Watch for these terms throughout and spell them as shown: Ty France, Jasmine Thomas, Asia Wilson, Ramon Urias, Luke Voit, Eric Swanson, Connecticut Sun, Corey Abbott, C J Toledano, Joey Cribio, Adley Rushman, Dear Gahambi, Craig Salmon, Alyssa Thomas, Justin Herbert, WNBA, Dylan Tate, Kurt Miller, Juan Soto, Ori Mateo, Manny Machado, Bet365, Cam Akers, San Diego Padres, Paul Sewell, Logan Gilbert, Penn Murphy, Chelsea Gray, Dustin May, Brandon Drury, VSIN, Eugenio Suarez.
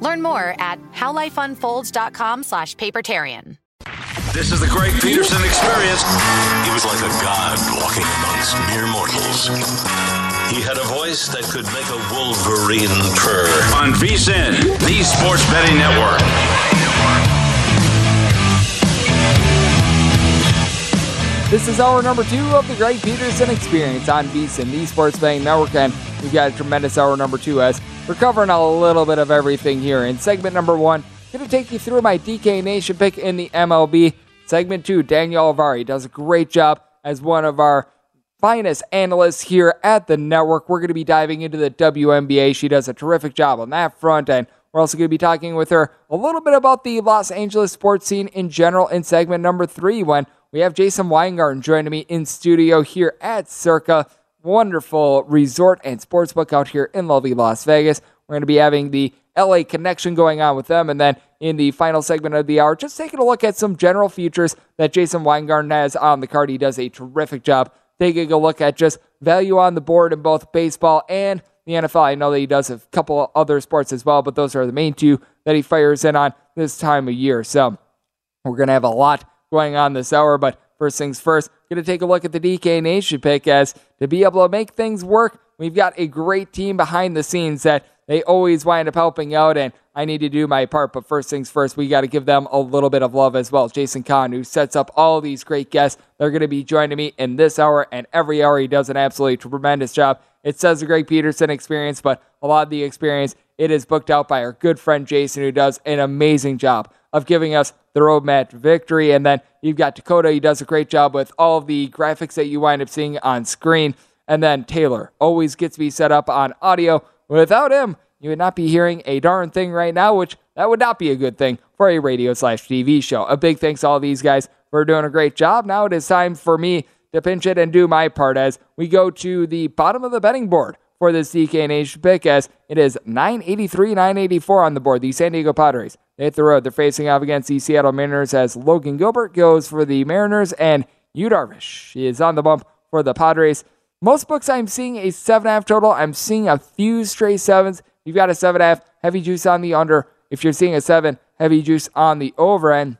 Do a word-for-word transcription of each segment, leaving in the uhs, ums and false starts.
Learn more at howlifeunfolds.com slash papertarian. This is the Greg Peterson experience. He was like a god walking amongst mere mortals. He had a voice that could make a wolverine purr. On V S I N, the Sports Betting Network. This is hour number two of the Greg Peterson experience on V S I N, the Sports Betting Network. And we've got a tremendous hour number two as we're covering a little bit of everything here. In segment number one, I'm going to take you through my D K Nation pick in the M L B. Segment two, Danielle Avari does a great job as one of our finest analysts here at the network. We're going to be diving into the W N B A. She does a terrific job on that front, and we're also going to be talking with her a little bit about the Los Angeles sports scene in general in segment number three when we have Jason Weingarten joining me in studio here at Circa. Wonderful resort and sportsbook out here in lovely Las Vegas. We're going to be having the L A connection going on with them, and then in the final segment of the hour, just taking a look at some general futures that Jason Weingarten has on the card. He does a terrific job taking a look at just value on the board in both baseball and the N F L. I know that he does a couple other sports as well, but those are the main two that he fires in on this time of year. So we're going to have a lot going on this hour, but first things first, going to take a look at the D K Nation pick, as to be able to make things work, we've got a great team behind the scenes that they always wind up helping out, and I need to do my part. But first things first, we got to give them a little bit of love as well. Jason Conn, who sets up all these great guests, they're going to be joining me in this hour and every hour. He does an absolutely tremendous job. It says the Greg Peterson experience, but a lot of the experience, it is booked out by our good friend Jason, who does an amazing job of giving us the roadmap to victory. And then you've got Dakota. He does a great job with all of the graphics that you wind up seeing on screen. And then Taylor always gets me set up on audio. Without him, you would not be hearing a darn thing right now, which that would not be a good thing for a radio slash T V show. A big thanks to all these guys for doing a great job. Now it is time for me to pinch it and do my part as we go to the bottom of the betting board for this D K Nation pick, as it is nine eighty-three, nine eighty-four on the board. The San Diego Padres, they hit the road. They're facing off against the Seattle Mariners as Logan Gilbert goes for the Mariners and Yu Darvish is on the bump for the Padres. Most books I'm seeing a seven point five total. I'm seeing a few stray sevens. You've got a seven point five, heavy juice on the under. If you're seeing a seven, heavy juice on the over. And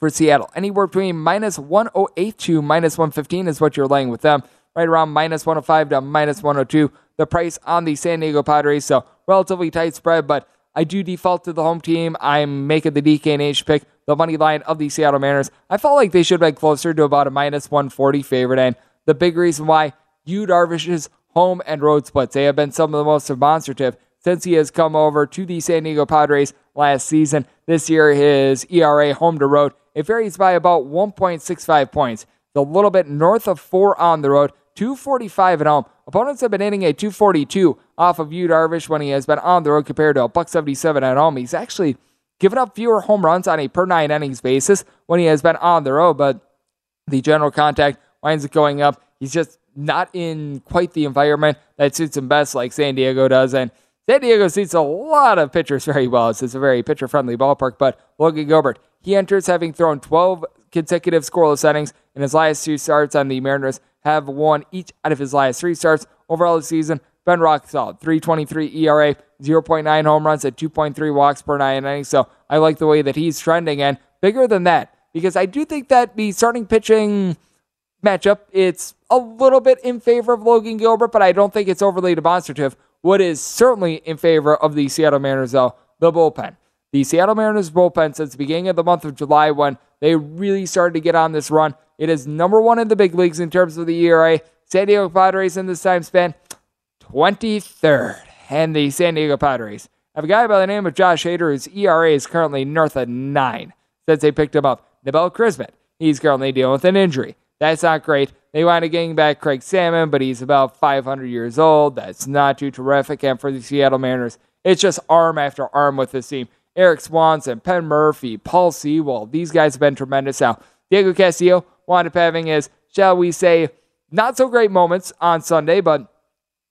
for Seattle, anywhere between minus one oh eight to minus one fifteen is what you're laying with them. Right around minus one oh five to minus one oh two. The price on the San Diego Padres, so relatively tight spread, but I do default to the home team. I'm making the D K N H pick, the money line of the Seattle Mariners. I felt like they should have been closer to about a minus one forty favorite, and the big reason why, Yu Darvish's home and road splits, they have been some of the most demonstrative since he has come over to the San Diego Padres last season. This year, his E R A home to road, it varies by about one point six five points. It's a little bit north of four on the road, two forty-five at home. Opponents have been hitting a two forty-two off of Yu Darvish when he has been on the road compared to a buck seventy-seven at home. He's actually given up fewer home runs on a per nine innings basis when he has been on the road, but the general contact winds up going up. He's just not in quite the environment that suits him best like San Diego does, and San Diego suits a lot of pitchers very well. It's a very pitcher-friendly ballpark, but Logan Gilbert, he enters having thrown twelve consecutive scoreless innings, and his last two starts on the Mariners have won each out of his last three starts. Overall this season, been rock solid. three twenty-three E R A, zero point nine home runs at two point three walks per nine innings, so I like the way that he's trending, and bigger than that, because I do think that the starting pitching matchup, it's a little bit in favor of Logan Gilbert, but I don't think it's overly demonstrative. What is certainly in favor of the Seattle Mariners, though, the bullpen. The Seattle Mariners bullpen, since the beginning of the month of July when they really started to get on this run, it is number one in the big leagues in terms of the E R A. San Diego Padres in this time span, twenty-third. And the San Diego Padres have a guy by the name of Josh Hader whose E R A is currently north of nine since they picked him up. Nabil Crismatt, he's currently dealing with an injury. That's not great. They wound up getting back Craig Salmon, but he's about five hundred years old. That's not too terrific. And for the Seattle Mariners, it's just arm after arm with this team. Eric Swanson, Penn Murphy, Paul Sewell. These guys have been tremendous. Now, Diego Castillo wound up having his, shall we say, not so great moments on Sunday, but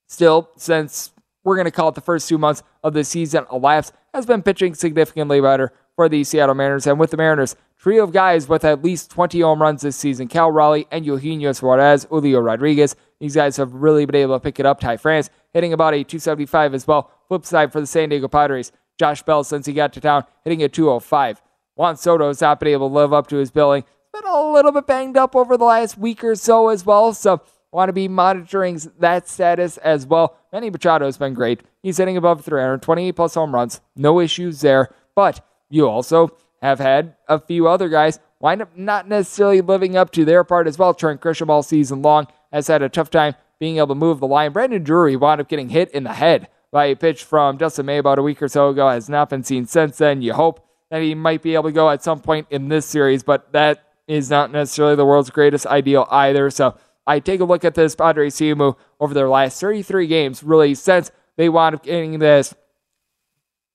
still, since we're going to call it the first two months of the season elapsed, has been pitching significantly better for the Seattle Mariners. And with the Mariners, trio of guys with at least twenty home runs this season. Cal Raleigh and Eugenio Suarez, Julio Rodriguez. These guys have really been able to pick it up. Ty France hitting about a two seventy-five as well. Flip side for the San Diego Padres. Josh Bell, since he got to town, hitting a two oh five. Juan Soto has not been able to live up to his billing. He's been a little bit banged up over the last week or so as well. So want to be monitoring that status as well. Manny Machado has been great. He's hitting above three twenty-eight plus home runs. No issues there. But you also have had a few other guys wind up not necessarily living up to their part as well. Trent Grisham all season long has had a tough time being able to move the line. Brandon Drury wound up getting hit in the head by a pitch from Dustin May about a week or so ago. Has not been seen since then. You hope that he might be able to go at some point in this series, but that is not necessarily the world's greatest ideal either. So I take a look at this Padres team who, over their last thirty-three games, really since they wound up getting this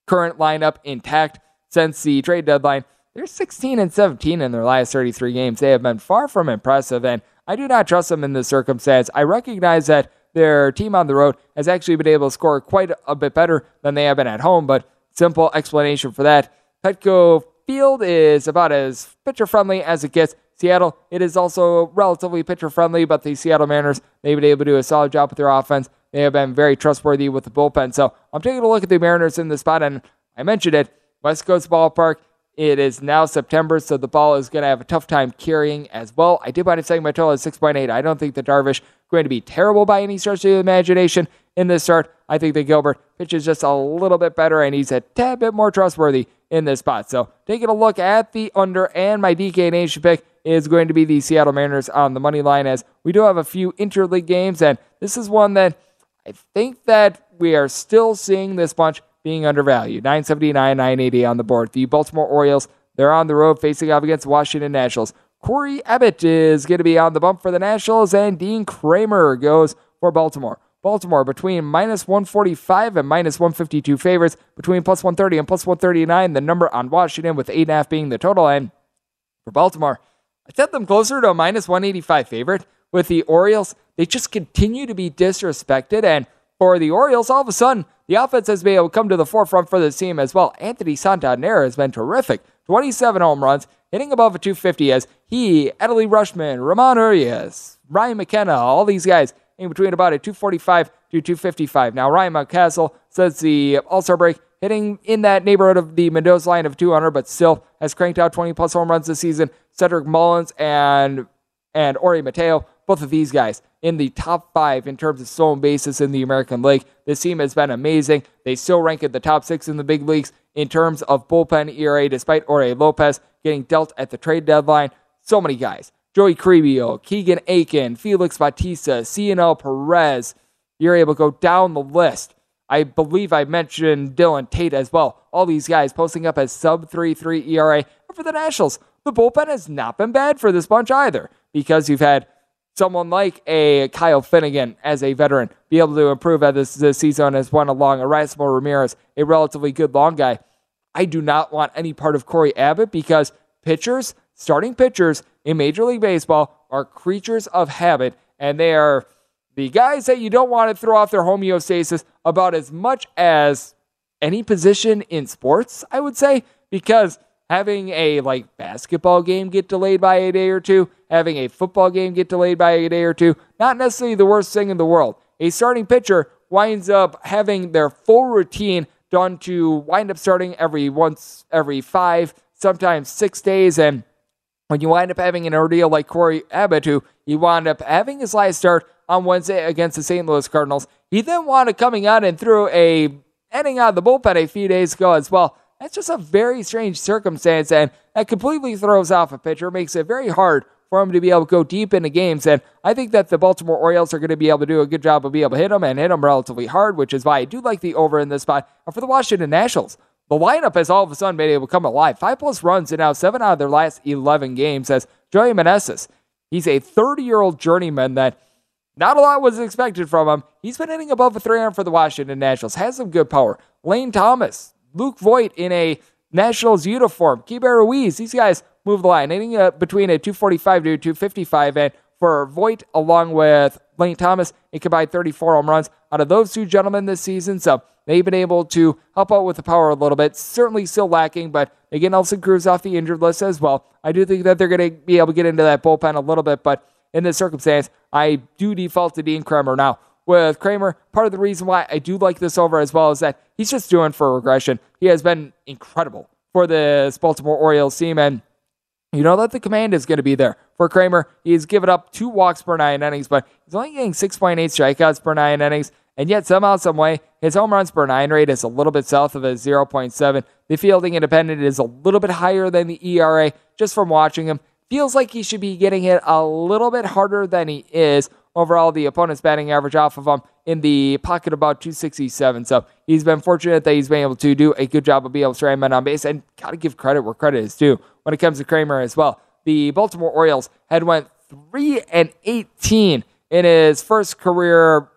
current lineup intact since the trade deadline, they're sixteen and seventeen in their last thirty-three games. They have been far from impressive, and I do not trust them in this circumstance. I recognize that their team on the road has actually been able to score quite a bit better than they have been at home, but simple explanation for that. Petco Field is about as pitcher-friendly as it gets. Seattle, it is also relatively pitcher-friendly, but the Seattle Mariners, they've been able to do a solid job with their offense. They have been very trustworthy with the bullpen, so I'm taking a look at the Mariners in this spot, and I mentioned it. West Coast Ballpark, it is now September, so the ball is going to have a tough time carrying as well. I did wind up setting my total at six point eight. I don't think the Darvish going to be terrible by any stretch of the imagination in this start. I think that Gilbert pitches just a little bit better, and he's a tad bit more trustworthy in this spot. So taking a look at the under, and my D K Nation pick is going to be the Seattle Mariners on the money line, as we do have a few interleague games, and this is one that I think that we are still seeing this bunch being undervalued. nine seventy-nine, nine eighty on the board. The Baltimore Orioles, they're on the road facing off against Washington Nationals. Corey Abbott is going to be on the bump for the Nationals, and Dean Kramer goes for Baltimore. Baltimore between minus one forty-five and minus one fifty-two favorites, between plus one thirty and plus one thirty-nine. The number on Washington with eight point five being the total. And for Baltimore, I set them closer to a minus one eighty-five favorite. With the Orioles, they just continue to be disrespected. And for the Orioles, all of a sudden, the offense has been able to come to the forefront for this team as well. Anthony Santander has been terrific. twenty-seven home runs, hitting above a two fifty as he, Adley Rushman, Ramon Urias, Ryan McKenna, all these guys in between about a two forty-five to two fifty-five. Now, Ryan Mountcastle, since the All-Star break, hitting in that neighborhood of the Mendoza line of two hundred, but still has cranked out twenty-plus home runs this season. Cedric Mullins and, and Ori Mateo, both of these guys in the top five in terms of stolen bases in the American League. This team has been amazing. They still rank at the top six in the big leagues in terms of bullpen E R A, despite Jorge Lopez getting dealt at the trade deadline. So many guys. Joey Cribio, Keegan Aiken, Felix Bautista, C N L Perez. You're able to go down the list I believe I mentioned Dylan Tate as well. All these guys posting up a sub three point three E R A. And for the Nationals, the bullpen has not been bad for this bunch either, because you've had someone like a Kyle Finnegan as a veteran be able to improve at this, this season as one along Erasmo Ramirez, a relatively good long guy. I do not want any part of Corey Abbott, because pitchers, starting pitchers in Major League Baseball, are creatures of habit, and they are the guys that you don't want to throw off their homeostasis about as much as any position in sports, I would say, because having a like basketball game get delayed by a day or two, having a football game get delayed by a day or two, not necessarily the worst thing in the world. A starting pitcher winds up having their full routine done to wind up starting every once, every five, sometimes six days, and when you wind up having an ordeal like Corey Abbott, who he wound up having his last start on Wednesday against the Saint Louis Cardinals. He then wound up coming out and threw a inning out of the bullpen a few days ago as well. That's just a very strange circumstance, and that completely throws off a pitcher, makes it very hard for him to be able to go deep into games, and I think that the Baltimore Orioles are going to be able to do a good job of being able to hit him and hit him relatively hard, which is why I do like the over in this spot. And for the Washington Nationals, the lineup has all of a sudden been able to come alive. Five-plus runs in now seven out of their last eleven games as Joey Meneses. He's a thirty-year-old journeyman that not a lot was expected from him. He's been hitting above a three hundred for the Washington Nationals. Has some good power. Lane Thomas, Luke Voit in a Nationals uniform, Kiber Ruiz. These guys move the line, hitting uh, between a two forty-five to a two fifty-five. And for Voit, along with Lane Thomas, it combined thirty-four home runs out of those two gentlemen this season. So they've been able to help out with the power a little bit. Certainly still lacking, but again, Nelson Cruz off the injured list as well. I do think that they're going to be able to get into that bullpen a little bit, but in this circumstance, I do default to Dean Kramer. Now, with Kramer, part of the reason why I do like this over as well is that he's just doing for regression. He has been incredible for this Baltimore Orioles team, and you know that the command is going to be there. For Kramer, he's given up two walks per nine innings, but he's only getting six point eight strikeouts per nine innings, and yet somehow, some way, his home runs per nine rate is a little bit south of a zero point seven. The fielding independent is a little bit higher than the E R A just from watching him. Feels like he should be getting hit a little bit harder than he is. Overall, the opponent's batting average off of him in the pocket about two sixty-seven. So he's been fortunate that he's been able to do a good job of being able to strand men on base, and got to give credit where credit is due when it comes to Kramer as well. The Baltimore Orioles had went three and eighteen in his first career,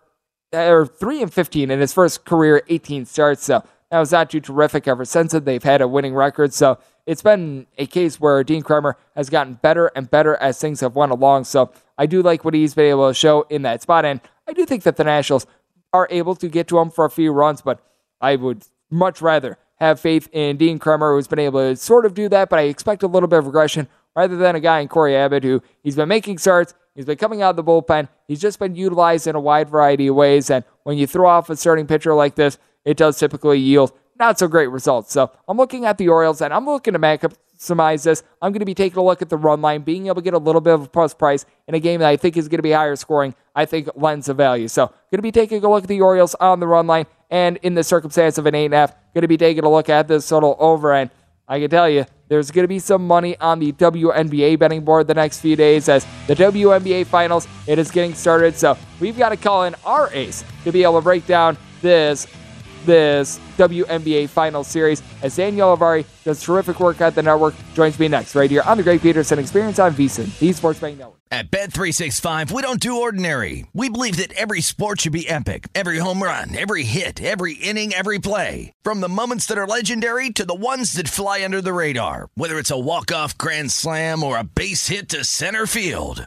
or three and fifteen in his first career eighteen starts. So that was not too terrific ever since then. They've had a winning record. So it's been a case where Dean Kramer has gotten better and better as things have went along. So I do like what he's been able to show in that spot. And I do think that the Nationals are able to get to him for a few runs, but I would much rather have faith in Dean Kramer, who's been able to sort of do that, but I expect a little bit of regression, rather than a guy in Corey Abbott, who he's been making starts, he's been coming out of the bullpen, he's just been utilized in a wide variety of ways. And when you throw off a starting pitcher like this, it does typically yield not so great results. So I'm looking at the Orioles, and I'm looking to maximize this. I'm going to be taking a look at the run line, being able to get a little bit of a plus price in a game that I think is going to be higher scoring, I think lends a value. So going to be taking a look at the Orioles on the run line, and in the circumstance of an eight and a half, going to be taking a look at this total over. And I can tell you, there's going to be some money on the W N B A betting board the next few days, as the W N B A Finals, it is getting started. So we've got to call in our ace to be able to break down this this W N B A Finals series, as Danielle Avari does terrific work at the network. Joins me next right here on the Greg Peterson Experience on V S I N, the Sports Betting Network. At Bet three sixty-five, we don't do ordinary. We believe that every sport should be epic. Every home run, every hit, every inning, every play. From the moments that are legendary to the ones that fly under the radar. Whether it's a walk-off grand slam or a base hit to center field.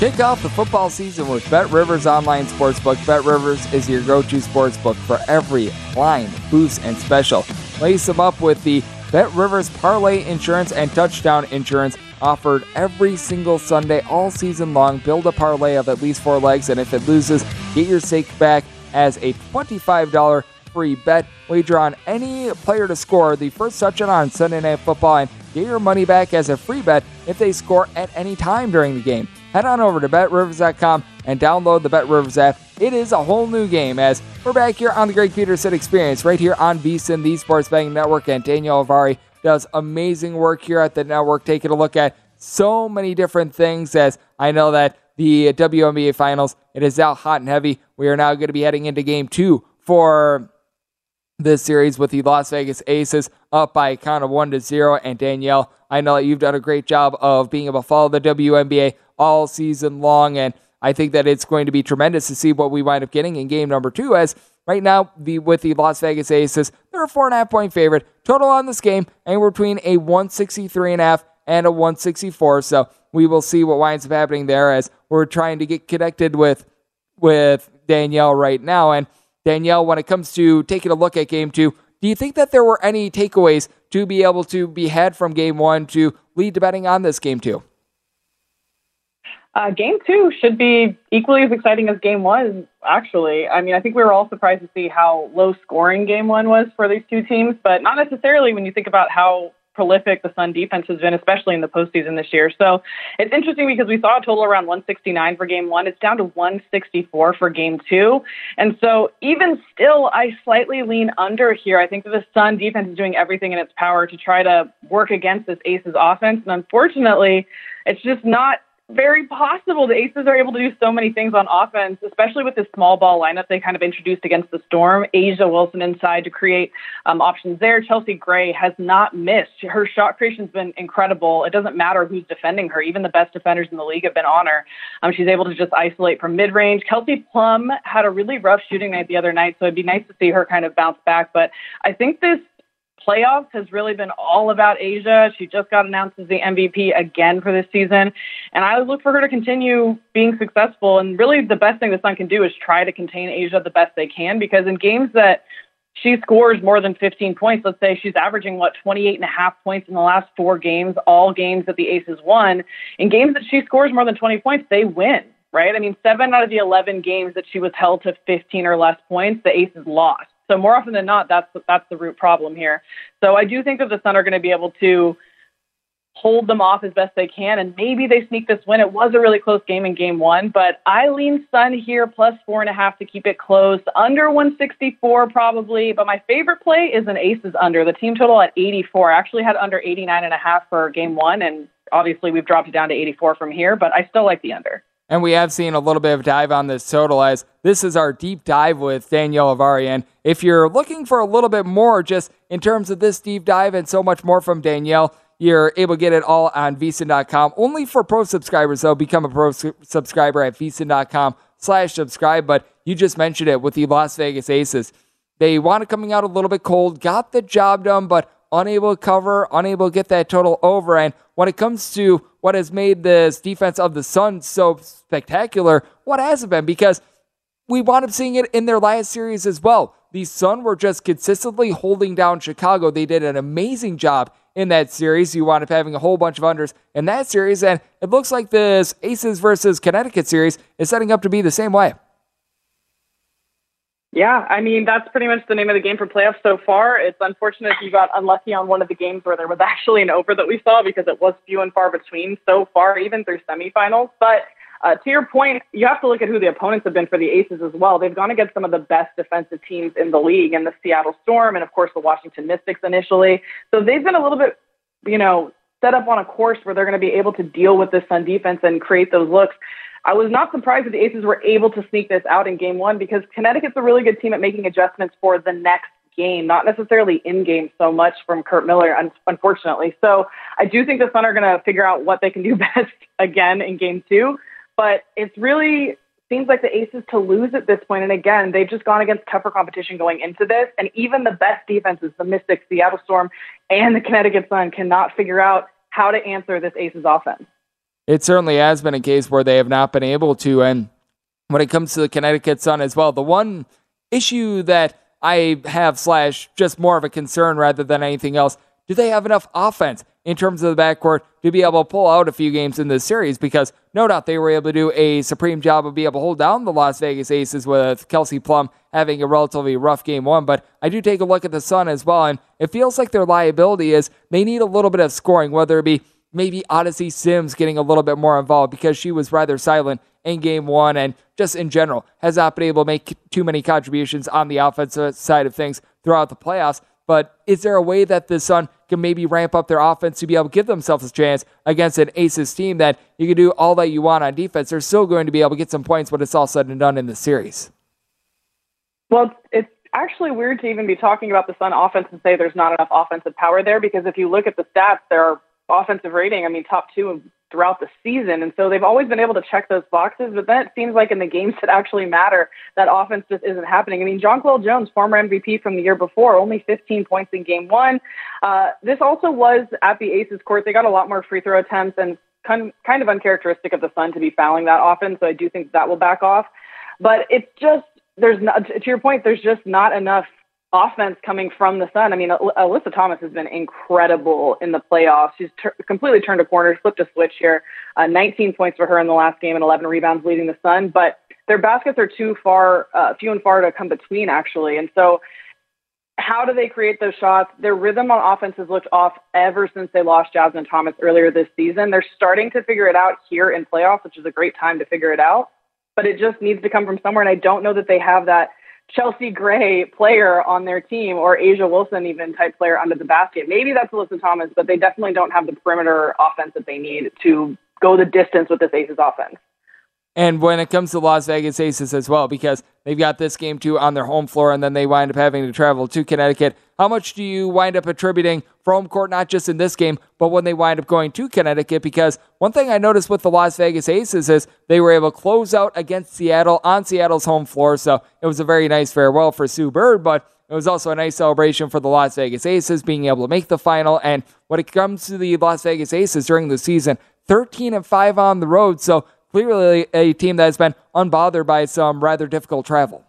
Kick off the football season with BetRivers Online Sportsbook. BetRivers is your go-to sportsbook for every line, boost, and special. Lace them up with the BetRivers Parlay Insurance and Touchdown Insurance offered every single Sunday all season long. Build a parlay of at least four legs, and if it loses, get your stake back as a twenty-five dollars free bet. Wager on any player to score the first touchdown on Sunday Night Football and get your money back as a free bet if they score at any time during the game. Head on over to Bet Rivers dot com and download the BetRivers app. It is a whole new game as we're back here on the Greg Peterson Experience right here on V S I N, the Sports Betting Network, and Danielle Avari does amazing work here at the network, taking a look at so many different things as I know that the W N B A Finals, it is out hot and heavy. We are now going to be heading into Game two for this series with the Las Vegas Aces up by a count of one to zero. And Danielle, I know that you've done a great job of being able to follow the W N B A all season long, and I think that it's going to be tremendous to see what we wind up getting in game number two, as right now the with the Las Vegas Aces, they're a four and a half point favorite total on this game, and we're between a one sixty-three and a half and a one sixty-four, so we will see what winds up happening there as we're trying to get connected with with Danielle right now. And Danielle, when it comes to taking a look at game two, do you think that there were any takeaways to be able to be had from game one to lead to betting on this game two? Uh, game two should be equally as exciting as game one, actually. I mean, I think we were all surprised to see how low-scoring game one was for these two teams, but not necessarily when you think about how prolific the Sun defense has been, especially in the postseason this year. So it's interesting because we saw a total around one sixty-nine for game one. It's down to one sixty-four for game two. And so even still, I slightly lean under here. I think that the Sun defense is doing everything in its power to try to work against this Aces offense. And unfortunately, it's just not very possible. The Aces are able to do so many things on offense, especially with this small ball lineup they kind of introduced against the Storm. Asia Wilson inside to create um, options there. Chelsea Gray has not missed. Her shot creation's been incredible. It doesn't matter who's defending her. Even the best defenders in the league have been on her. Um, she's able to just isolate from mid-range. Kelsey Plum had a really rough shooting night the other night, so it'd be nice to see her kind of bounce back. But I think this playoffs has really been all about Asia. She just got announced as the M V P again for this season, and I look for her to continue being successful. And really the best thing the Sun can do is try to contain Asia the best they can, because in games that she scores more than fifteen points, let's say she's averaging, what, twenty-eight and a half points in the last four games, all games that the Aces won. In games that she scores more than twenty points, they win. Right? I mean, seven out of the eleven games that she was held to fifteen or less points, the Aces lost. So more often than not, that's, that's the root problem here. So I do think that the Sun are going to be able to hold them off as best they can, and maybe they sneak this win. It was a really close game in game one, but I lean Sun here, plus four and a half to keep it close, under one sixty-four probably. But my favorite play is an Aces under. The team total at eighty-four. I actually had under eighty-nine and a half for game one, and obviously we've dropped it down to eighty-four from here, but I still like the under. And we have seen a little bit of dive on this total, as this is our deep dive with Danielle Avari. And if you're looking for a little bit more just in terms of this deep dive and so much more from Danielle, you're able to get it all on V S I N dot com. Only for pro subscribers, though. Become a pro su- subscriber at V S I N dot com slash subscribe. But you just mentioned it with the Las Vegas Aces. They wanted coming out a little bit cold, got the job done, but unable to cover, unable to get that total over. And when it comes to what has made this defense of the Sun so spectacular, what hasn't been? Because we wound up seeing it in their last series as well. The Sun were just consistently holding down Chicago. They did an amazing job in that series. You wound up having a whole bunch of unders in that series, and it looks like this Aces versus Connecticut series is setting up to be the same way. Yeah, I mean, that's pretty much the name of the game for playoffs so far. It's unfortunate if you got unlucky on one of the games where there was actually an over that we saw, because it was few and far between so far, even through semifinals. But uh, to your point, you have to look at who the opponents have been for the Aces as well. They've gone against some of the best defensive teams in the league, and the Seattle Storm and, of course, the Washington Mystics initially. So they've been a little bit, you know, set up on a course where they're going to be able to deal with this Sun defense and create those looks. I was not surprised that the Aces were able to sneak this out in game one, because Connecticut's a really good team at making adjustments for the next game, not necessarily in-game so much from Kurt Miller, un- unfortunately. So I do think the Sun are going to figure out what they can do best again in game two. But it's really seems like the Aces to lose at this point. And again, they've just gone against tougher competition going into this. And even the best defenses, the Mystics, Seattle Storm, and the Connecticut Sun, cannot figure out how to answer this Aces offense. It certainly has been a case where they have not been able to. And when it comes to the Connecticut Sun as well, the one issue that I have slash just more of a concern rather than anything else, do they have enough offense in terms of the backcourt to be able to pull out a few games in this series? Because no doubt they were able to do a supreme job of being able to hold down the Las Vegas Aces, with Kelsey Plum having a relatively rough game one. But I do take a look at the Sun as well, and it feels like their liability is they need a little bit of scoring, whether it be maybe Odyssey Sims getting a little bit more involved, because she was rather silent in game one and just in general has not been able to make too many contributions on the offensive side of things throughout the playoffs. But is there a way that the Sun can maybe ramp up their offense to be able to give themselves a chance against an Aces team that you can do all that you want on defense? They're still going to be able to get some points when it's all said and done in the series. Well, it's actually weird to even be talking about the Sun offense and say there's not enough offensive power there, because if you look at the stats, there are offensive rating, I mean, top two throughout the season. And so they've always been able to check those boxes, but then it seems like in the games that actually matter, that offense just isn't happening. I mean, Jonquel Jones, former M V P from the year before, only fifteen points in game one. Uh, this also was at the Aces court. They got a lot more free throw attempts, and kind of uncharacteristic of the Sun to be fouling that often. So I do think that will back off, but it's just, there's not, to your point, there's just not enough offense coming from the Sun. I mean, Al- Alyssa Thomas has been incredible in the playoffs. She's ter- completely turned a corner, flipped a switch here. Uh, nineteen points for her in the last game and eleven rebounds leading the Sun. But their baskets are too far, uh, few and far to come between, actually. And so how do they create those shots? Their rhythm on offense has looked off ever since they lost Jasmine Thomas earlier this season. They're starting to figure it out here in playoffs, which is a great time to figure it out. But it just needs to come from somewhere, and I don't know that they have that Chelsea Gray player on their team, or Asia Wilson even type player under the basket. Maybe that's Alyssa Thomas, but they definitely don't have the perimeter offense that they need to go the distance with this Aces offense. And when it comes to Las Vegas Aces as well, because they've got this game too on their home floor, and then they wind up having to travel to Connecticut. How much do you wind up attributing for home court, not just in this game, but when they wind up going to Connecticut? Because one thing I noticed with the Las Vegas Aces is they were able to close out against Seattle on Seattle's home floor. So it was a very nice farewell for Sue Bird, but it was also a nice celebration for the Las Vegas Aces being able to make the final. And when it comes to the Las Vegas Aces during the season, thirteen and five on the road. So clearly a team that has been unbothered by some rather difficult travel.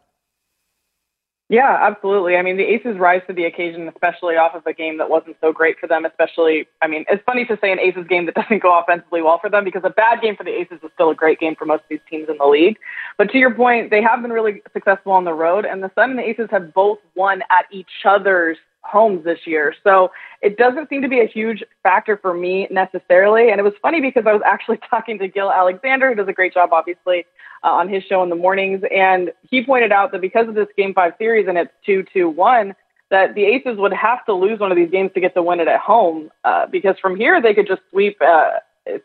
Yeah, absolutely. I mean, the Aces rise to the occasion, especially off of a game that wasn't so great for them, especially, I mean, it's funny to say an Aces game that doesn't go offensively well for them, because a bad game for the Aces is still a great game for most of these teams in the league. But to your point, they have been really successful on the road, and the Sun and the Aces have both won at each other's homes this year. So it doesn't seem to be a huge factor for me necessarily. And it was funny because I was actually talking to Gil Alexander, who does a great job, obviously, uh, on his show in the mornings. And he pointed out that because of this Game five series, and it's two two one, that the Aces would have to lose one of these games to get the win it at home. Uh, because from here, they could just sweep uh,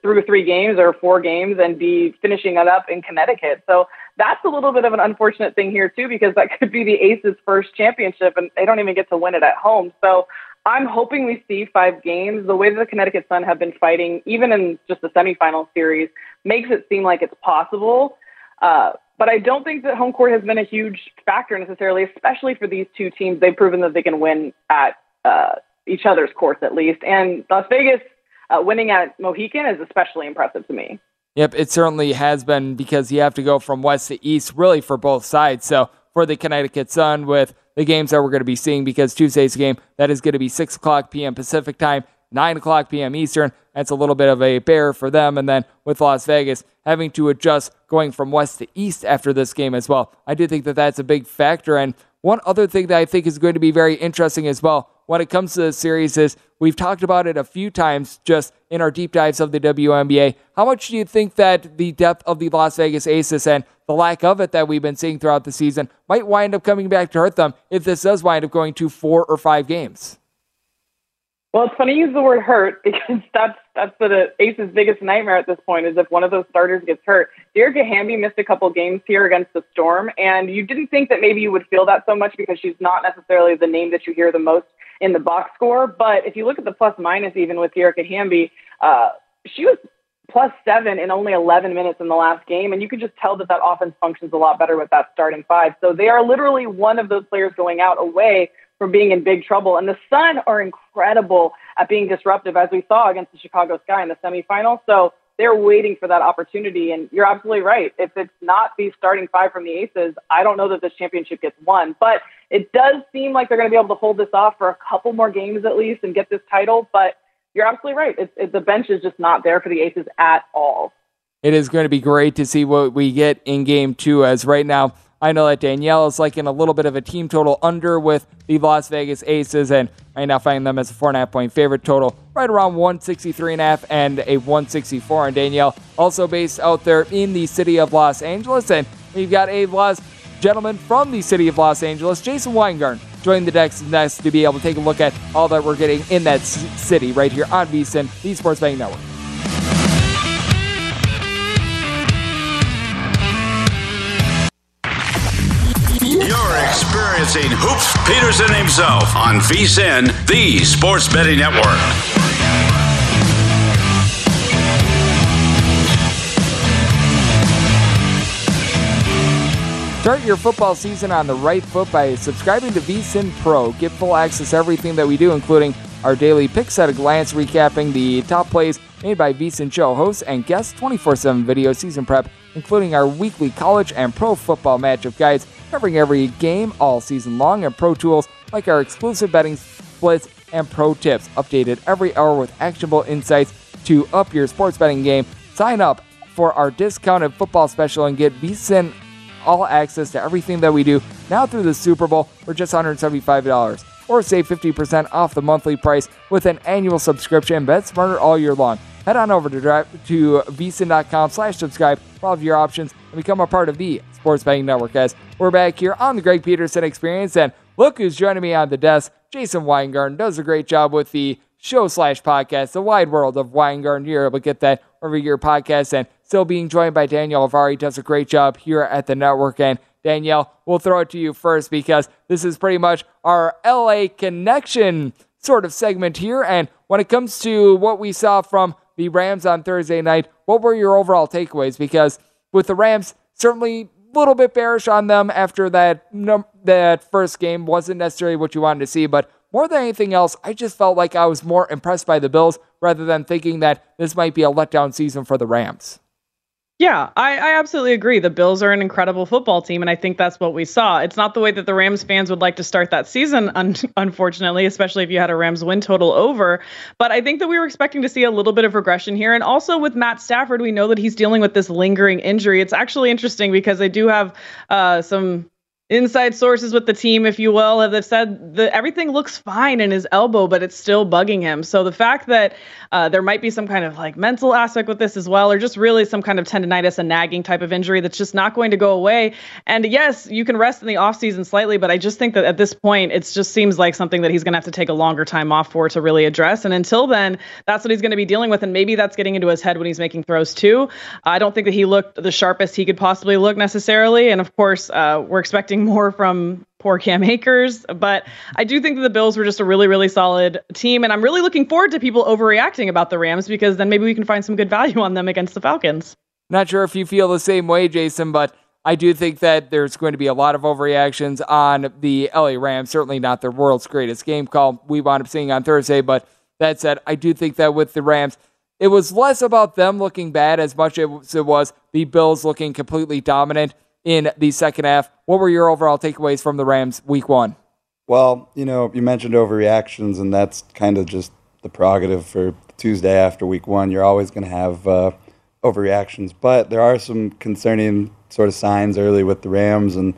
through three games or four games and be finishing it up in Connecticut. So that's a little bit of an unfortunate thing here too, because that could be the Aces' first championship and they don't even get to win it at home. So I'm hoping we see five games. The way that the Connecticut Sun have been fighting, even in just the semifinal series, makes it seem like it's possible. Uh, but I don't think that home court has been a huge factor necessarily, especially for these two teams. They've proven that they can win at uh, each other's courts at least. And Las Vegas uh, winning at Mohegan is especially impressive to me. Yep, it certainly has been, because you have to go from west to east really for both sides. So for the Connecticut Sun, with the games that we're going to be seeing, because Tuesday's game, that is going to be six o'clock p.m. Pacific time, nine o'clock p.m. Eastern. That's a little bit of a bear for them. And then with Las Vegas having to adjust going from west to east after this game as well, I do think that that's a big factor. And one other thing that I think is going to be very interesting as well when it comes to this series is we've talked about it a few times just in our deep dives of the W N B A. How much do you think that the depth of the Las Vegas Aces and the lack of it that we've been seeing throughout the season might wind up coming back to hurt them if this does wind up going to four or five games? Well, it's funny you use the word hurt, because that's that's the Aces' biggest nightmare at this point, is if one of those starters gets hurt. Dear Gahambi missed a couple games here against the Storm, and you didn't think that maybe you would feel that so much because she's not necessarily the name that you hear the most in the box score. But if you look at the plus-minus even with Dear Gahambi, uh, she was plus seven in only eleven minutes in the last game, and you could just tell that that offense functions a lot better with that starting five. So they are literally one of those players going out away from being in big trouble. And the Sun are incredible at being disruptive, as we saw against the Chicago Sky in the semifinal. So they're waiting for that opportunity. And you're absolutely right. If it's not the starting five from the Aces, I don't know that this championship gets won. But it does seem like they're going to be able to hold this off for a couple more games at least and get this title. But you're absolutely right. It's, it, the bench is just not there for the Aces at all. It is going to be great to see what we get in game two, as right now, I know that Danielle is liking a little bit of a team total under with the Las Vegas Aces, and right now finding them as a four and a half point favorite, total right around one sixty-three and a half and a one sixty-four. And Danielle also based out there in the city of Los Angeles. And we've got a Los gentleman from the city of Los Angeles, Jason Weingarten, joining the decks next to be able to take a look at all that we're getting in that city right here on V S I N, the Sports Betting Network. Experiencing Hoops Peterson himself on V S I N, the Sports Betting Network. Start your football season on the right foot by subscribing to V S I N Pro. Get full access to everything that we do, including our daily picks at a glance, recapping the top plays made by V S I N show hosts and guests, twenty-four seven video season prep, including our weekly college and pro football matchup guides, covering every game all season long, and pro tools like our exclusive betting splits and pro tips, updated every hour with actionable insights to up your sports betting game. Sign up for our discounted football special and get V S I N all access to everything that we do now through the Super Bowl for just one hundred seventy-five dollars, or save fifty percent off the monthly price with an annual subscription. Bet smarter all year long. Head on over to drive to vsin.com slash subscribe for all of your options and become a part of the Sports Betting Network. Guys, we're back here on the Greg Peterson Experience, and look who's joining me on the desk. Jason Weingarten does a great job with the show slash podcast, The Wide World of Weingarten. You're able to get that over your podcast, and still being joined by Danielle Avari, does a great job here at the network. And Danielle, we'll throw it to you first, because this is pretty much our L A connection sort of segment here. And when it comes to what we saw from the Rams on Thursday night, what were your overall takeaways? Because with the Rams, certainly a little bit bearish on them after that num- that first game. Wasn't necessarily what you wanted to see, but more than anything else, I just felt like I was more impressed by the Bills rather than thinking that this might be a letdown season for the Rams. Yeah, I, I absolutely agree. The Bills are an incredible football team, and I think that's what we saw. It's not the way that the Rams fans would like to start that season, un- unfortunately, especially if you had a Rams win total over. But I think that we were expecting to see a little bit of regression here. And also with Matt Stafford, we know that he's dealing with this lingering injury. It's actually interesting because they do have uh, some inside sources with the team, if you will, have said that everything looks fine in his elbow, but it's still bugging him. So the fact that uh, there might be some kind of like mental aspect with this as well, or just really some kind of tendonitis and nagging type of injury that's just not going to go away. And yes, you can rest in the offseason slightly, but I just think that at this point, it just seems like something that he's going to have to take a longer time off for to really address. And until then, that's what he's going to be dealing with. And maybe that's getting into his head when he's making throws too. I don't think that he looked the sharpest he could possibly look necessarily. And of course, uh, we're expecting more from poor Cam Akers, but I do think that the Bills were just a really, really solid team, and I'm really looking forward to people overreacting about the Rams, because then maybe we can find some good value on them against the Falcons. Not sure if you feel the same way, Jason, but I do think that there's going to be a lot of overreactions on the L A Rams, certainly not their world's greatest game call we wound up seeing on Thursday, but that said, I do think that with the Rams, it was less about them looking bad as much as it was the Bills looking completely dominant in the second half. What were your overall takeaways from the Rams week one? Well, you know, you mentioned overreactions, and that's kind of just the prerogative for Tuesday after week one. You're always going to have uh, overreactions, but there are some concerning sort of signs early with the Rams. And,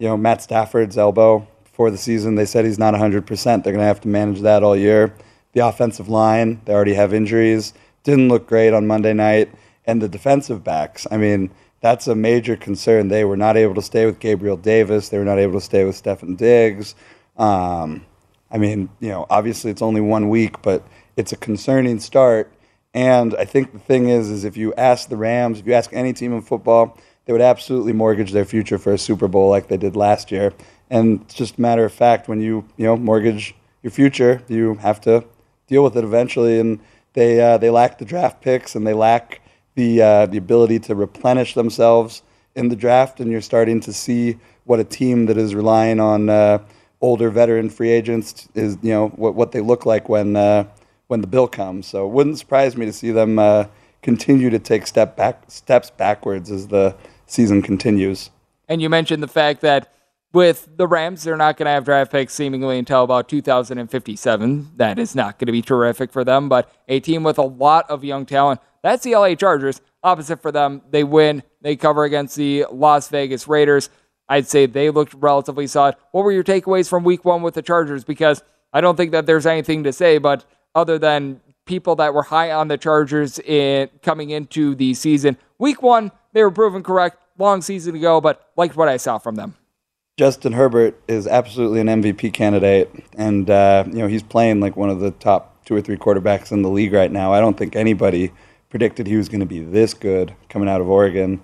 you know, Matt Stafford's elbow before the season, they said he's not one hundred percent. They're going to have to manage that all year. The offensive line, they already have injuries. Didn't look great on Monday night. And the defensive backs, I mean, that's a major concern. They were not able to stay with Gabriel Davis. They were not able to stay with Stefon Diggs. Um, I mean, you know, obviously it's only one week, but it's a concerning start. And I think the thing is, is if you ask the Rams, if you ask any team in football, they would absolutely mortgage their future for a Super Bowl like they did last year. And it's just a matter of fact, when you, you know, mortgage your future, you have to deal with it eventually. And they uh, they lack the draft picks, and they lack the uh, the ability to replenish themselves in the draft, and you're starting to see what a team that is relying on uh, older veteran free agents is, you know, what what they look like when uh, when the bill comes. So it wouldn't surprise me to see them uh, continue to take step back steps backwards as the season continues. And you mentioned the fact that with the Rams, they're not going to have draft picks seemingly until about two thousand fifty-seven. That is not going to be terrific for them, but a team with a lot of young talent. That's the L A Chargers. Opposite for them, they win. They cover against the Las Vegas Raiders. I'd say they looked relatively solid. What were your takeaways from week one with the Chargers? Because I don't think that there's anything to say, but other than people that were high on the Chargers in coming into the season, week one, they were proven correct. Long season to go, but liked what I saw from them. Justin Herbert is absolutely an M V P candidate, and uh, you know, he's playing like one of the top two or three quarterbacks in the league right now. I don't think anybody predicted he was going to be this good coming out of Oregon.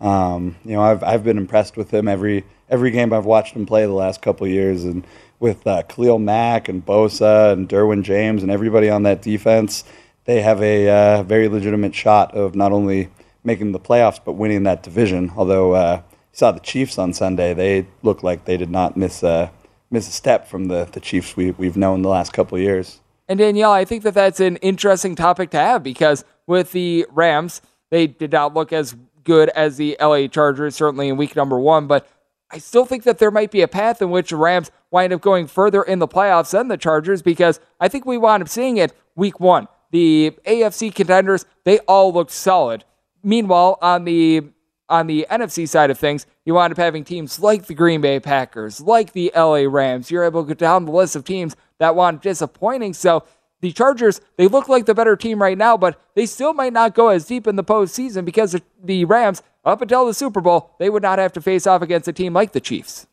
Um, you know, I've I've been impressed with him every every game I've watched him play the last couple of years, and with uh, Khalil Mack and Bosa and Derwin James and everybody on that defense, they have a uh, very legitimate shot of not only making the playoffs but winning that division. Although uh, you saw the Chiefs on Sunday, they looked like they did not miss a miss a step from the the Chiefs we we've known the last couple of years. And Danielle, I think that that's an interesting topic to have, because with the Rams, they did not look as good as the L A Chargers, certainly in week number one, but I still think that there might be a path in which the Rams wind up going further in the playoffs than the Chargers, because I think we wound up seeing it week one. The A F C contenders, they all looked solid. Meanwhile, on the on the N F C side of things, you wind up having teams like the Green Bay Packers, like the L A Rams. You're able to go down the list of teams that wound disappointing. So the Chargers, they look like the better team right now, but they still might not go as deep in the postseason, because the Rams, up until the Super Bowl, they would not have to face off against a team like the Chiefs.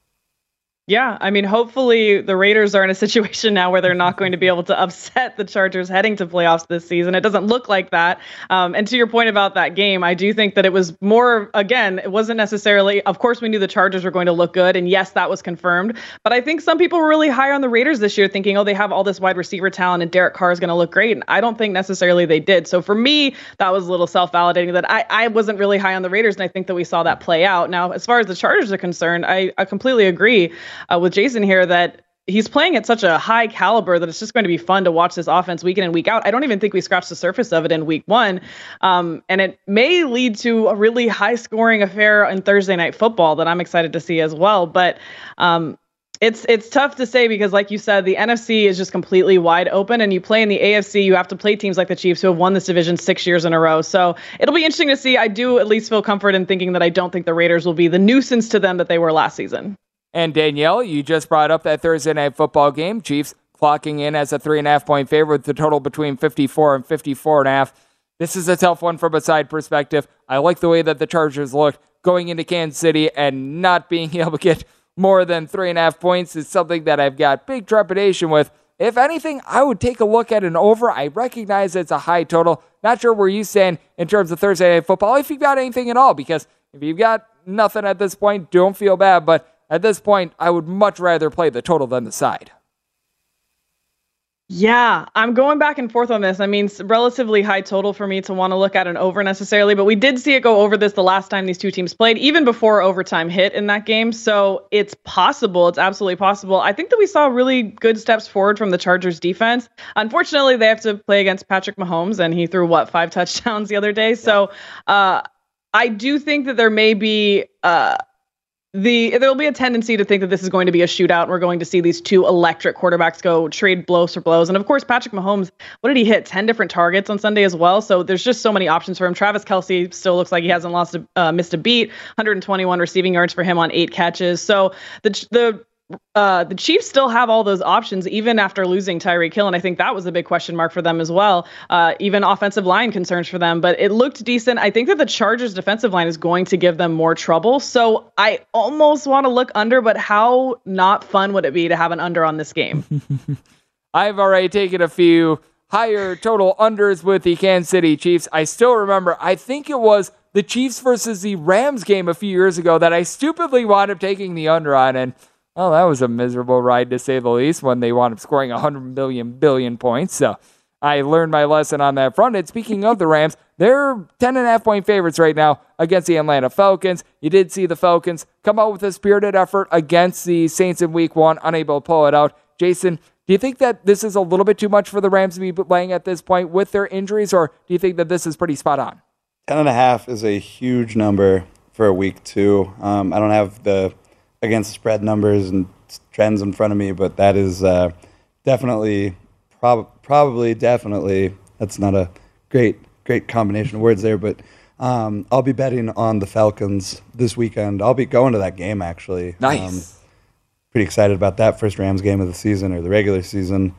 Yeah, I mean, hopefully the Raiders are in a situation now where they're not going to be able to upset the Chargers heading to playoffs this season. It doesn't look like that. Um, and to your point about that game, I do think that it was more, again, it wasn't necessarily, of course, we knew the Chargers were going to look good, and yes, that was confirmed. But I think some people were really high on the Raiders this year thinking, oh, they have all this wide receiver talent and Derek Carr is going to look great. And I don't think necessarily they did. So for me, that was a little self-validating that I, I wasn't really high on the Raiders. And I think that we saw that play out. Now, as far as the Chargers are concerned, I, I completely agree Uh, with Jason here that he's playing at such a high caliber that it's just going to be fun to watch this offense week in and week out. I don't even think we scratched the surface of it in week one. Um, and it may lead to a really high scoring affair on Thursday Night Football that I'm excited to see as well. But, um, It's it's tough to say, because like you said, the N F C is just completely wide open, and you play in the A F C, you have to play teams like the Chiefs who have won this division six years in a row. So it'll be interesting to see. I do at least feel comfort in thinking that I don't think the Raiders will be the nuisance to them that they were last season. And Danielle, you just brought up that Thursday night football game. Chiefs clocking in as a three and a half point favorite, the total between fifty-four and fifty-four and a half. This is a tough one from a side perspective. I like the way that the Chargers looked going into Kansas City, and not being able to get more than three and a half points is something that I've got big trepidation with. If anything, I would take a look at an over. I recognize it's a high total. Not sure where you stand in terms of Thursday Night Football, if you've got anything at all, because if you've got nothing at this point, don't feel bad. But at this point, I would much rather play the total than the side. Yeah, I'm going back and forth on this. I mean, it's relatively high total for me to want to look at an over necessarily, but we did see it go over this the last time these two teams played, even before overtime hit in that game. So it's possible. It's absolutely possible. I think that we saw really good steps forward from the Chargers defense. Unfortunately, they have to play against Patrick Mahomes, and he threw, what, five touchdowns the other day? Yeah. So uh, I do think that there may be... Uh, The, there'll be a tendency to think that this is going to be a shootout, and we're going to see these two electric quarterbacks go trade blows for blows. And of course, Patrick Mahomes, what did he hit? ten different targets on Sunday as well. So there's just so many options for him. Travis Kelce still looks like he hasn't lost a, uh, missed a beat. one hundred twenty-one receiving yards for him on eight catches. So the the uh, the Chiefs still have all those options, even after losing Tyreek Hill. And I think that was a big question mark for them as well. Uh, even offensive line concerns for them, but it looked decent. I think that the Chargers defensive line is going to give them more trouble. So I almost want to look under, but how not fun would it be to have an under on this game? I've already taken a few higher total unders with the Kansas City Chiefs. I still remember, I think it was the Chiefs versus the Rams game a few years ago that I stupidly wound up taking the under on, and well, that was a miserable ride, to say the least, when they wound up scoring one hundred million billion points. So I learned my lesson on that front. And speaking of the Rams, they're ten and a half point favorites right now against the Atlanta Falcons. You did see the Falcons come out with a spirited effort against the Saints in week one, unable to pull it out. Jason, do you think that this is a little bit too much for the Rams to be playing at this point with their injuries, or do you think that this is pretty spot on? ten and a half is a huge number for week two. Um, I don't have the against spread numbers and trends in front of me, but that is uh, definitely, prob- probably, definitely, that's not a great, great combination of words there, but um, I'll be betting on the Falcons this weekend. I'll be going to that game, actually. Nice. Um, pretty excited about that first Rams game of the season, or the regular season,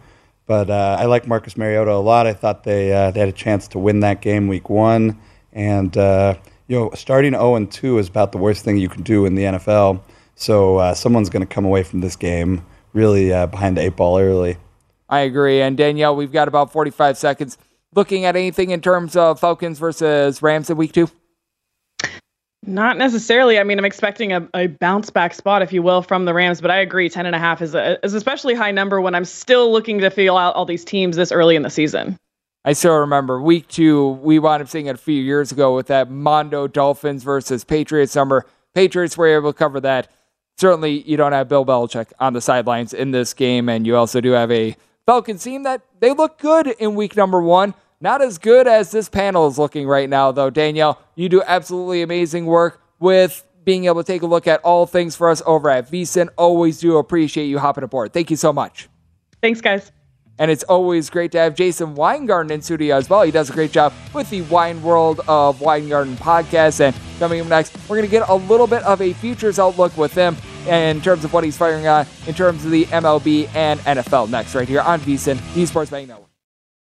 but uh, I like Marcus Mariota a lot. I thought they uh, they had a chance to win that game week one, and uh, you know, starting oh and two is about the worst thing you can do in the N F L. So uh, someone's going to come away from this game really uh, behind the eight ball early. I agree. And Danielle, we've got about forty-five seconds. Looking at anything in terms of Falcons versus Rams in week two? Not necessarily. I mean, I'm expecting a, a bounce back spot, if you will, from the Rams, but I agree. Ten and a half is a, is especially high number when I'm still looking to feel out all these teams this early in the season. I still remember week two, we wound up seeing it a few years ago with that Mondo Dolphins versus Patriots number. Patriots were able to cover that. Certainly, you don't have Bill Belichick on the sidelines in this game, and you also do have a Falcons team that they look good in week number one. Not as good as this panel is looking right now, though. Danielle, you do absolutely amazing work with being able to take a look at all things for us over at V S I N. Always do appreciate you hopping aboard. Thank you so much. Thanks, guys. And it's always great to have Jason Weingarten in studio as well. He does a great job with the Wine World of Weingarten podcast. And coming up next, we're going to get a little bit of a futures outlook with him in terms of what he's firing on in terms of the M L B and N F L next right here on VSiN, the Sports Betting Network.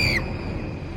screamed.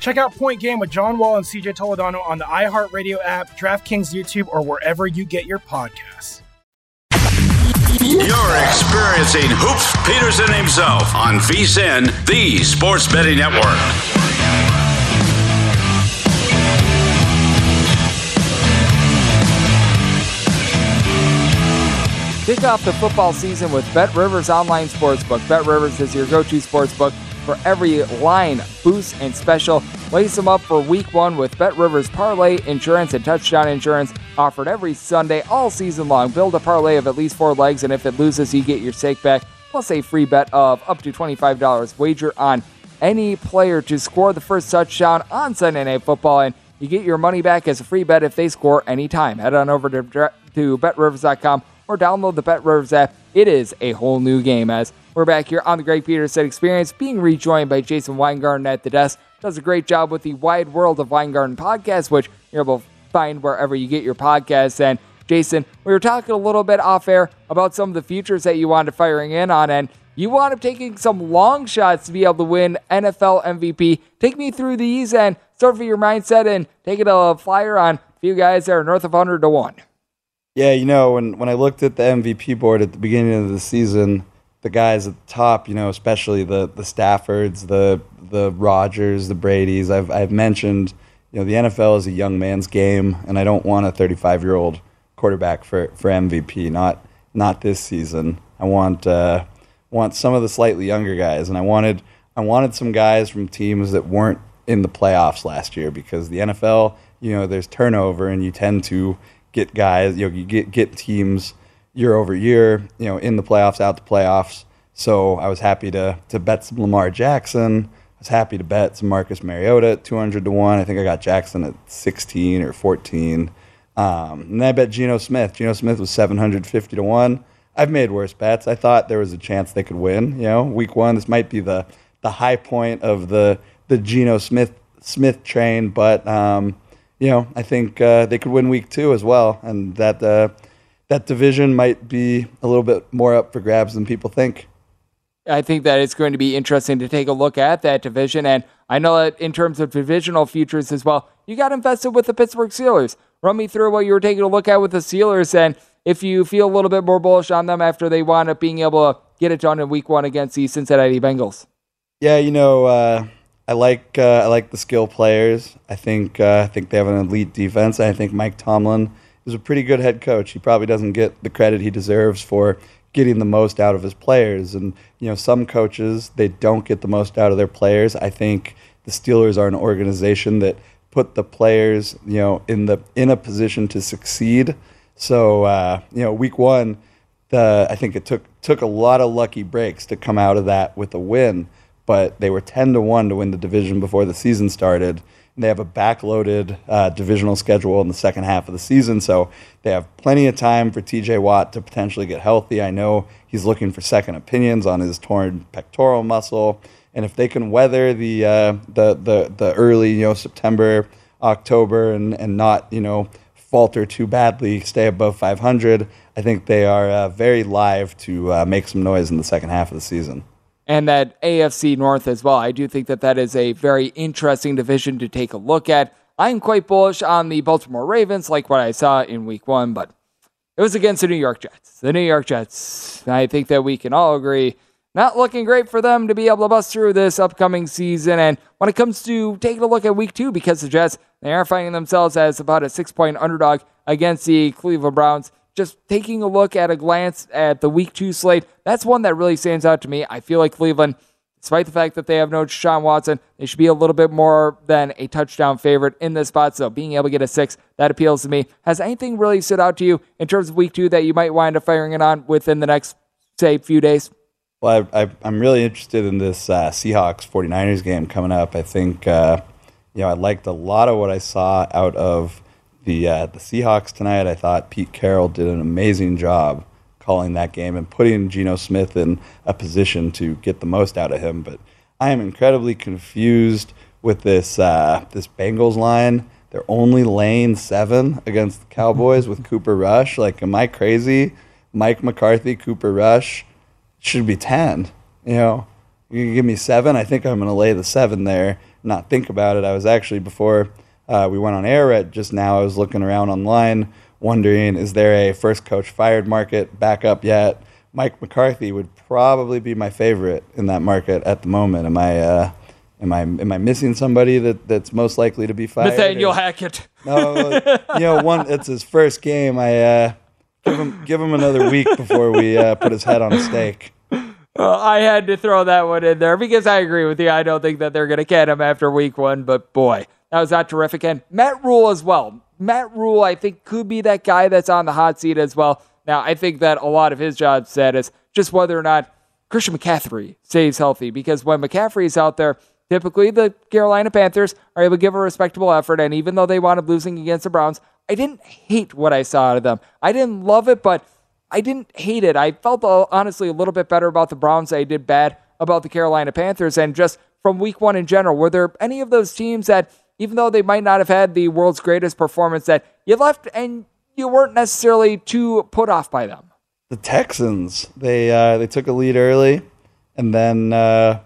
Check out Point Game with John Wall and C J Toledano on the iHeartRadio app, DraftKings YouTube, or wherever you get your podcasts. You're experiencing Hoops Peterson himself on V S I N, the sports betting network. Kick off the football season with BetRivers Online Sportsbook. BetRivers is your go-to sportsbook for every line, boost, and special. Lace them up for week one with BetRivers Parlay Insurance and Touchdown Insurance offered every Sunday all season long. Build a parlay of at least four legs, and if it loses, you get your stake back, plus a free bet of up to twenty-five dollars. Wager on any player to score the first touchdown on Sunday Night Football, and you get your money back as a free bet if they score any time. Head on over to, to bet rivers dot com. or download the BetRivers app. It is a whole new game, as we're back here on the Greg Peterson Experience, being rejoined by Jason Weingarten at the desk. Does a great job with the Wide World of Weingarten podcast, which you're able to find wherever you get your podcasts. And Jason, we were talking a little bit off air about some of the futures that you wound up firing in on, and you wound up taking some long shots to be able to win N F L M V P. Take me through these and sort of your mindset and taking a flyer on a few guys that are north of one hundred to one. Yeah, you know, when, when I looked at the M V P board at the beginning of the season, the guys at the top, you know, especially the the Staffords, the the Rodgers, the Bradys, I've I've mentioned, you know, the N F L is a young man's game, and I don't want a thirty-five-year-old quarterback for, for M V P, not not this season. I want uh, want some of the slightly younger guys, and I wanted I wanted some guys from teams that weren't in the playoffs last year, because the N F L, you know, there's turnover, and you tend to get guys, you know, you get get teams year over year, you know, in the playoffs, out the playoffs. So I was happy to to bet some Lamar Jackson. I was happy to bet some Marcus Mariota at two hundred to one. I think I got Jackson at sixteen or fourteen. Um, and then I bet Geno Smith. Geno Smith was seven hundred fifty to one. I've made worse bets. I thought there was a chance they could win. You know, week one, this might be the the high point of the the Geno Smith Smith train, but um, you know, I think uh, they could win week two as well, and that uh, that division might be a little bit more up for grabs than people think. I think that it's going to be interesting to take a look at that division, and I know that in terms of divisional futures as well, you got invested with the Pittsburgh Steelers. Run me through what you were taking a look at with the Steelers, and if you feel a little bit more bullish on them after they wound up being able to get it done in week one against the Cincinnati Bengals. Yeah, you know... Uh, I like uh, I like the skill players. I think uh, I think they have an elite defense. I think Mike Tomlin is a pretty good head coach. He probably doesn't get the credit he deserves for getting the most out of his players. And you know, some coaches, they don't get the most out of their players. I think the Steelers are an organization that put the players, you know, in the in a position to succeed. So uh, you know, week one, the I think it took took a lot of lucky breaks to come out of that with a win. But they were ten to one to win the division before the season started. And they have a backloaded uh, divisional schedule in the second half of the season, so they have plenty of time for T J Watt to potentially get healthy. I know he's looking for second opinions on his torn pectoral muscle, and if they can weather the uh, the, the the early, you know, September, October, and and not, you know, falter too badly, stay above five hundred. I think they are uh, very live to uh, make some noise in the second half of the season. And that A F C North as well. I do think that that is a very interesting division to take a look at. I'm quite bullish on the Baltimore Ravens, like what I saw in week one, but it was against the New York Jets. The New York Jets, I think that we can all agree, not looking great for them to be able to bust through this upcoming season. And when it comes to taking a look at week two, because the Jets, they are finding themselves as about a six-point underdog against the Cleveland Browns. Just taking a look at a glance at the week two slate, that's one that really stands out to me. I feel like Cleveland, despite the fact that they have no Deshaun Watson, they should be a little bit more than a touchdown favorite in this spot. So being able to get a six, that appeals to me. Has anything really stood out to you in terms of week two that you might wind up firing it on within the next, say, few days? Well, I, I, I'm really interested in this uh, Seahawks 49ers game coming up. I think, uh, you know, I liked a lot of what I saw out of The uh, the Seahawks tonight. I thought Pete Carroll did an amazing job calling that game and putting Geno Smith in a position to get the most out of him. But I am incredibly confused with this uh, this Bengals line. They're only laying seven against the Cowboys with Cooper Rush. Like, am I crazy? Mike McCarthy, Cooper Rush should be ten. You know, you can give me seven. I think I'm going to lay the seven there. Not think about it. I was actually before. Uh, we went on air at just now. I was looking around online, wondering, is there a first coach fired market back up yet? Mike McCarthy would probably be my favorite in that market at the moment. Am I, uh, am I, am I missing somebody that, that's most likely to be fired? Nathaniel Hackett. No, you know, one. It's his first game. I uh, give him give him another week before we uh, put his head on a stake. Well, I had to throw that one in there because I agree with you. I don't think that they're going to get him after week one, but boy. That was not terrific. And Matt Rule as well. Matt Rule, I think, could be that guy that's on the hot seat as well. Now, I think that a lot of his job set is just whether or not Christian McCaffrey stays healthy. Because when McCaffrey is out there, typically the Carolina Panthers are able to give a respectable effort. And even though they wound up losing against the Browns, I didn't hate what I saw out of them. I didn't love it, but I didn't hate it. I felt, honestly, a little bit better about the Browns than I did bad about the Carolina Panthers. And just from week one in general, were there any of those teams that, even though they might not have had the world's greatest performance, that you left and you weren't necessarily too put off by them? The Texans, they uh, they took a lead early, and then uh,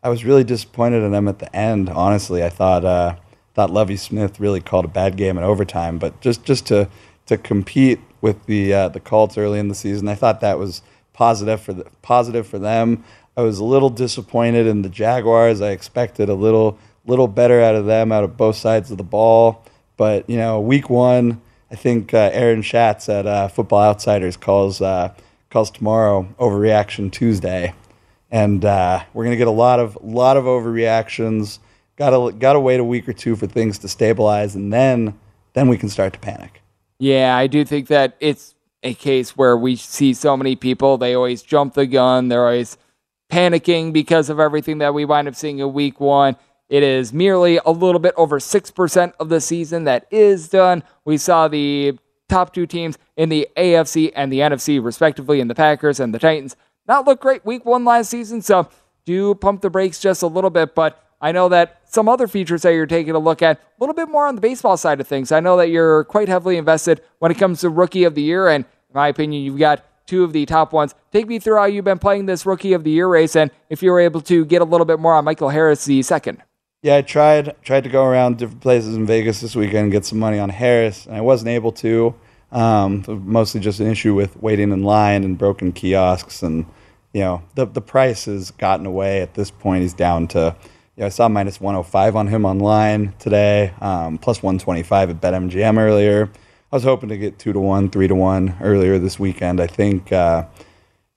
I was really disappointed in them at the end, honestly. I thought uh, thought Lovie Smith really called a bad game in overtime, but just, just to to compete with the uh, the Colts early in the season, I thought that was positive for the, positive for them. I was a little disappointed in the Jaguars. I expected a little... little better out of them, out of both sides of the ball. But, you know, week one, I think uh, Aaron Schatz at uh, Football Outsiders calls uh, calls tomorrow Overreaction Tuesday. And uh, we're going to get a lot of lot of overreactions. Got to got to wait a week or two for things to stabilize, and then then we can start to panic. Yeah, I do think that it's a case where we see so many people, they always jump the gun, they're always panicking because of everything that we wind up seeing in week one. It is merely a little bit over six percent of the season that is done. We saw the top two teams in the A F C and the N F C, respectively, in the Packers and the Titans, not look great week one last season, so do pump the brakes just a little bit, but I know that some other features that you're taking a look at, a little bit more on the baseball side of things. I know that you're quite heavily invested when it comes to Rookie of the Year, and in my opinion, you've got two of the top ones. Take me through how you've been playing this Rookie of the Year race, and if you were able to get a little bit more on Michael Harris the second. Yeah, I tried tried to go around different places in Vegas this weekend and get some money on Harris, and I wasn't able to. Um, mostly just an issue with waiting in line and broken kiosks, and you know the the price has gotten away at this point. He's down to, you know, I saw minus one oh five on him online today, um, plus one twenty-five at BetMGM earlier. I was hoping to get two to one, three to one earlier this weekend. I think uh,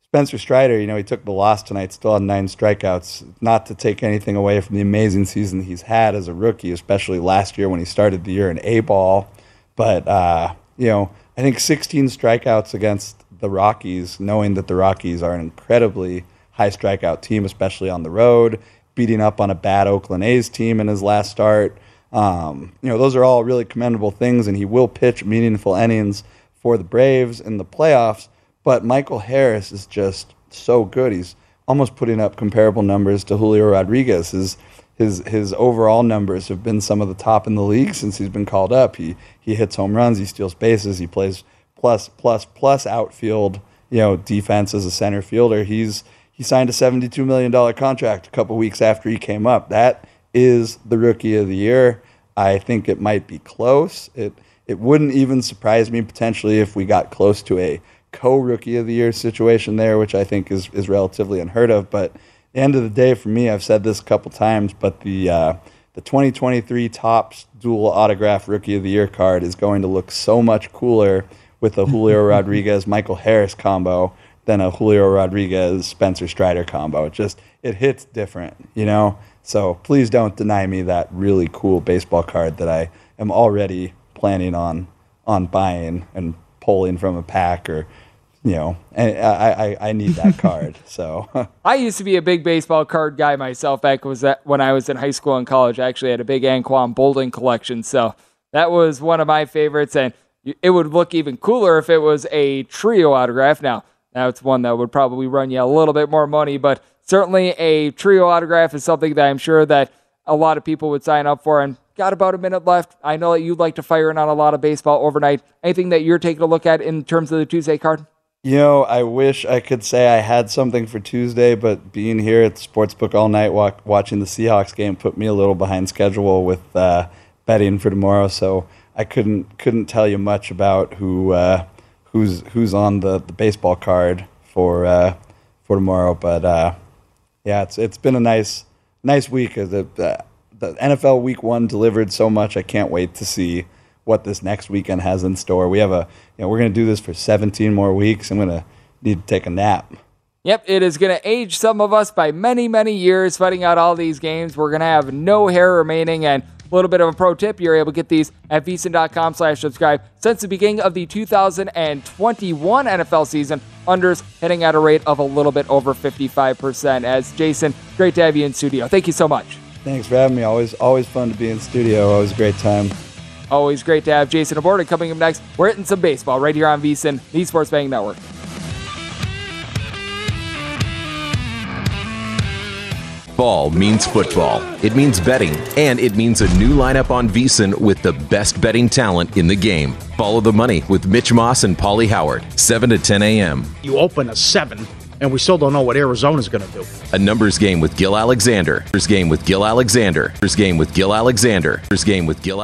Spencer Strider, you know, he took the loss tonight, still had nine strikeouts. Not to take anything away from the amazing season he's had as a rookie, especially last year when he started the year in A-ball. But, uh, you know, I think sixteen strikeouts against the Rockies, knowing that the Rockies are an incredibly high strikeout team, especially on the road, beating up on a bad Oakland A's team in his last start. Um, you know, those are all really commendable things, and he will pitch meaningful innings for the Braves in the playoffs. But Michael Harris is just so good. He's almost putting up comparable numbers to Julio Rodriguez. His, His his overall numbers have been some of the top in the league since he's been called up. He he hits home runs, he steals bases, he plays plus plus plus outfield, you know, defense as a center fielder. He's he signed a seventy-two million dollars contract a couple weeks after he came up. That is the rookie of the year. I think it might be close. It it wouldn't even surprise me potentially if we got close to a co-rookie of the year situation there, which I think is is relatively unheard of, but end of the day, for me, I've said this a couple times, but the uh, the twenty twenty-three Topps dual autograph Rookie of the Year card is going to look so much cooler with a Julio Rodriguez Michael Harris combo than a Julio Rodriguez Spencer Strider combo. It just it hits different, you know. So please don't deny me that really cool baseball card that I am already planning on on buying and pulling from a pack or. You know, and I, I, I need that card. So I used to be a big baseball card guy myself back was that when I was in high school and college. I actually had a big Anquan Boldin collection, so that was one of my favorites. And it would look even cooler if it was a trio autograph. Now, that's one that would probably run you a little bit more money, but certainly a trio autograph is something that I'm sure that a lot of people would sign up for. And got about a minute left. I know that you'd like to fire in on a lot of baseball overnight. Anything that you're taking a look at in terms of the Tuesday card? You know, I wish I could say I had something for Tuesday, but being here at the Sportsbook all night walk, watching the Seahawks game put me a little behind schedule with uh, betting for tomorrow, so I couldn't couldn't tell you much about who uh, who's who's on the, the baseball card for uh, for tomorrow. But uh, yeah, it's it's been a nice nice week. The, the, the N F L Week One delivered so much. I can't wait to see what this next weekend has in store. We have a, you know, we're going to do this for seventeen more weeks. I'm going to need to take a nap. Yep. It is going to age some of us by many, many years fighting out all these games. We're going to have no hair remaining. And a little bit of a pro tip, you're able to get these at V S I N dot com slash subscribe. Since the beginning of the two thousand twenty-one N F L season, unders hitting at a rate of a little bit over fifty-five percent. As Jason, great to have you in studio. Thank you so much. Thanks for having me. Always, always fun to be in studio. Always a great time. Always great to have Jason aboard. And coming up next, we're hitting some baseball right here on V S I N, the Sports Betting Network. Ball means football. It means betting, and it means a new lineup on V S I N with the best betting talent in the game. Follow the money with Mitch Moss and Paulie Howard, seven to ten a.m. You open a seven. And we still don't know what Arizona's going to do. A numbers game with Gil Alexander. Numbers game with Gil Alexander. Numbers game with Gil Alexander. Numbers game with Gil.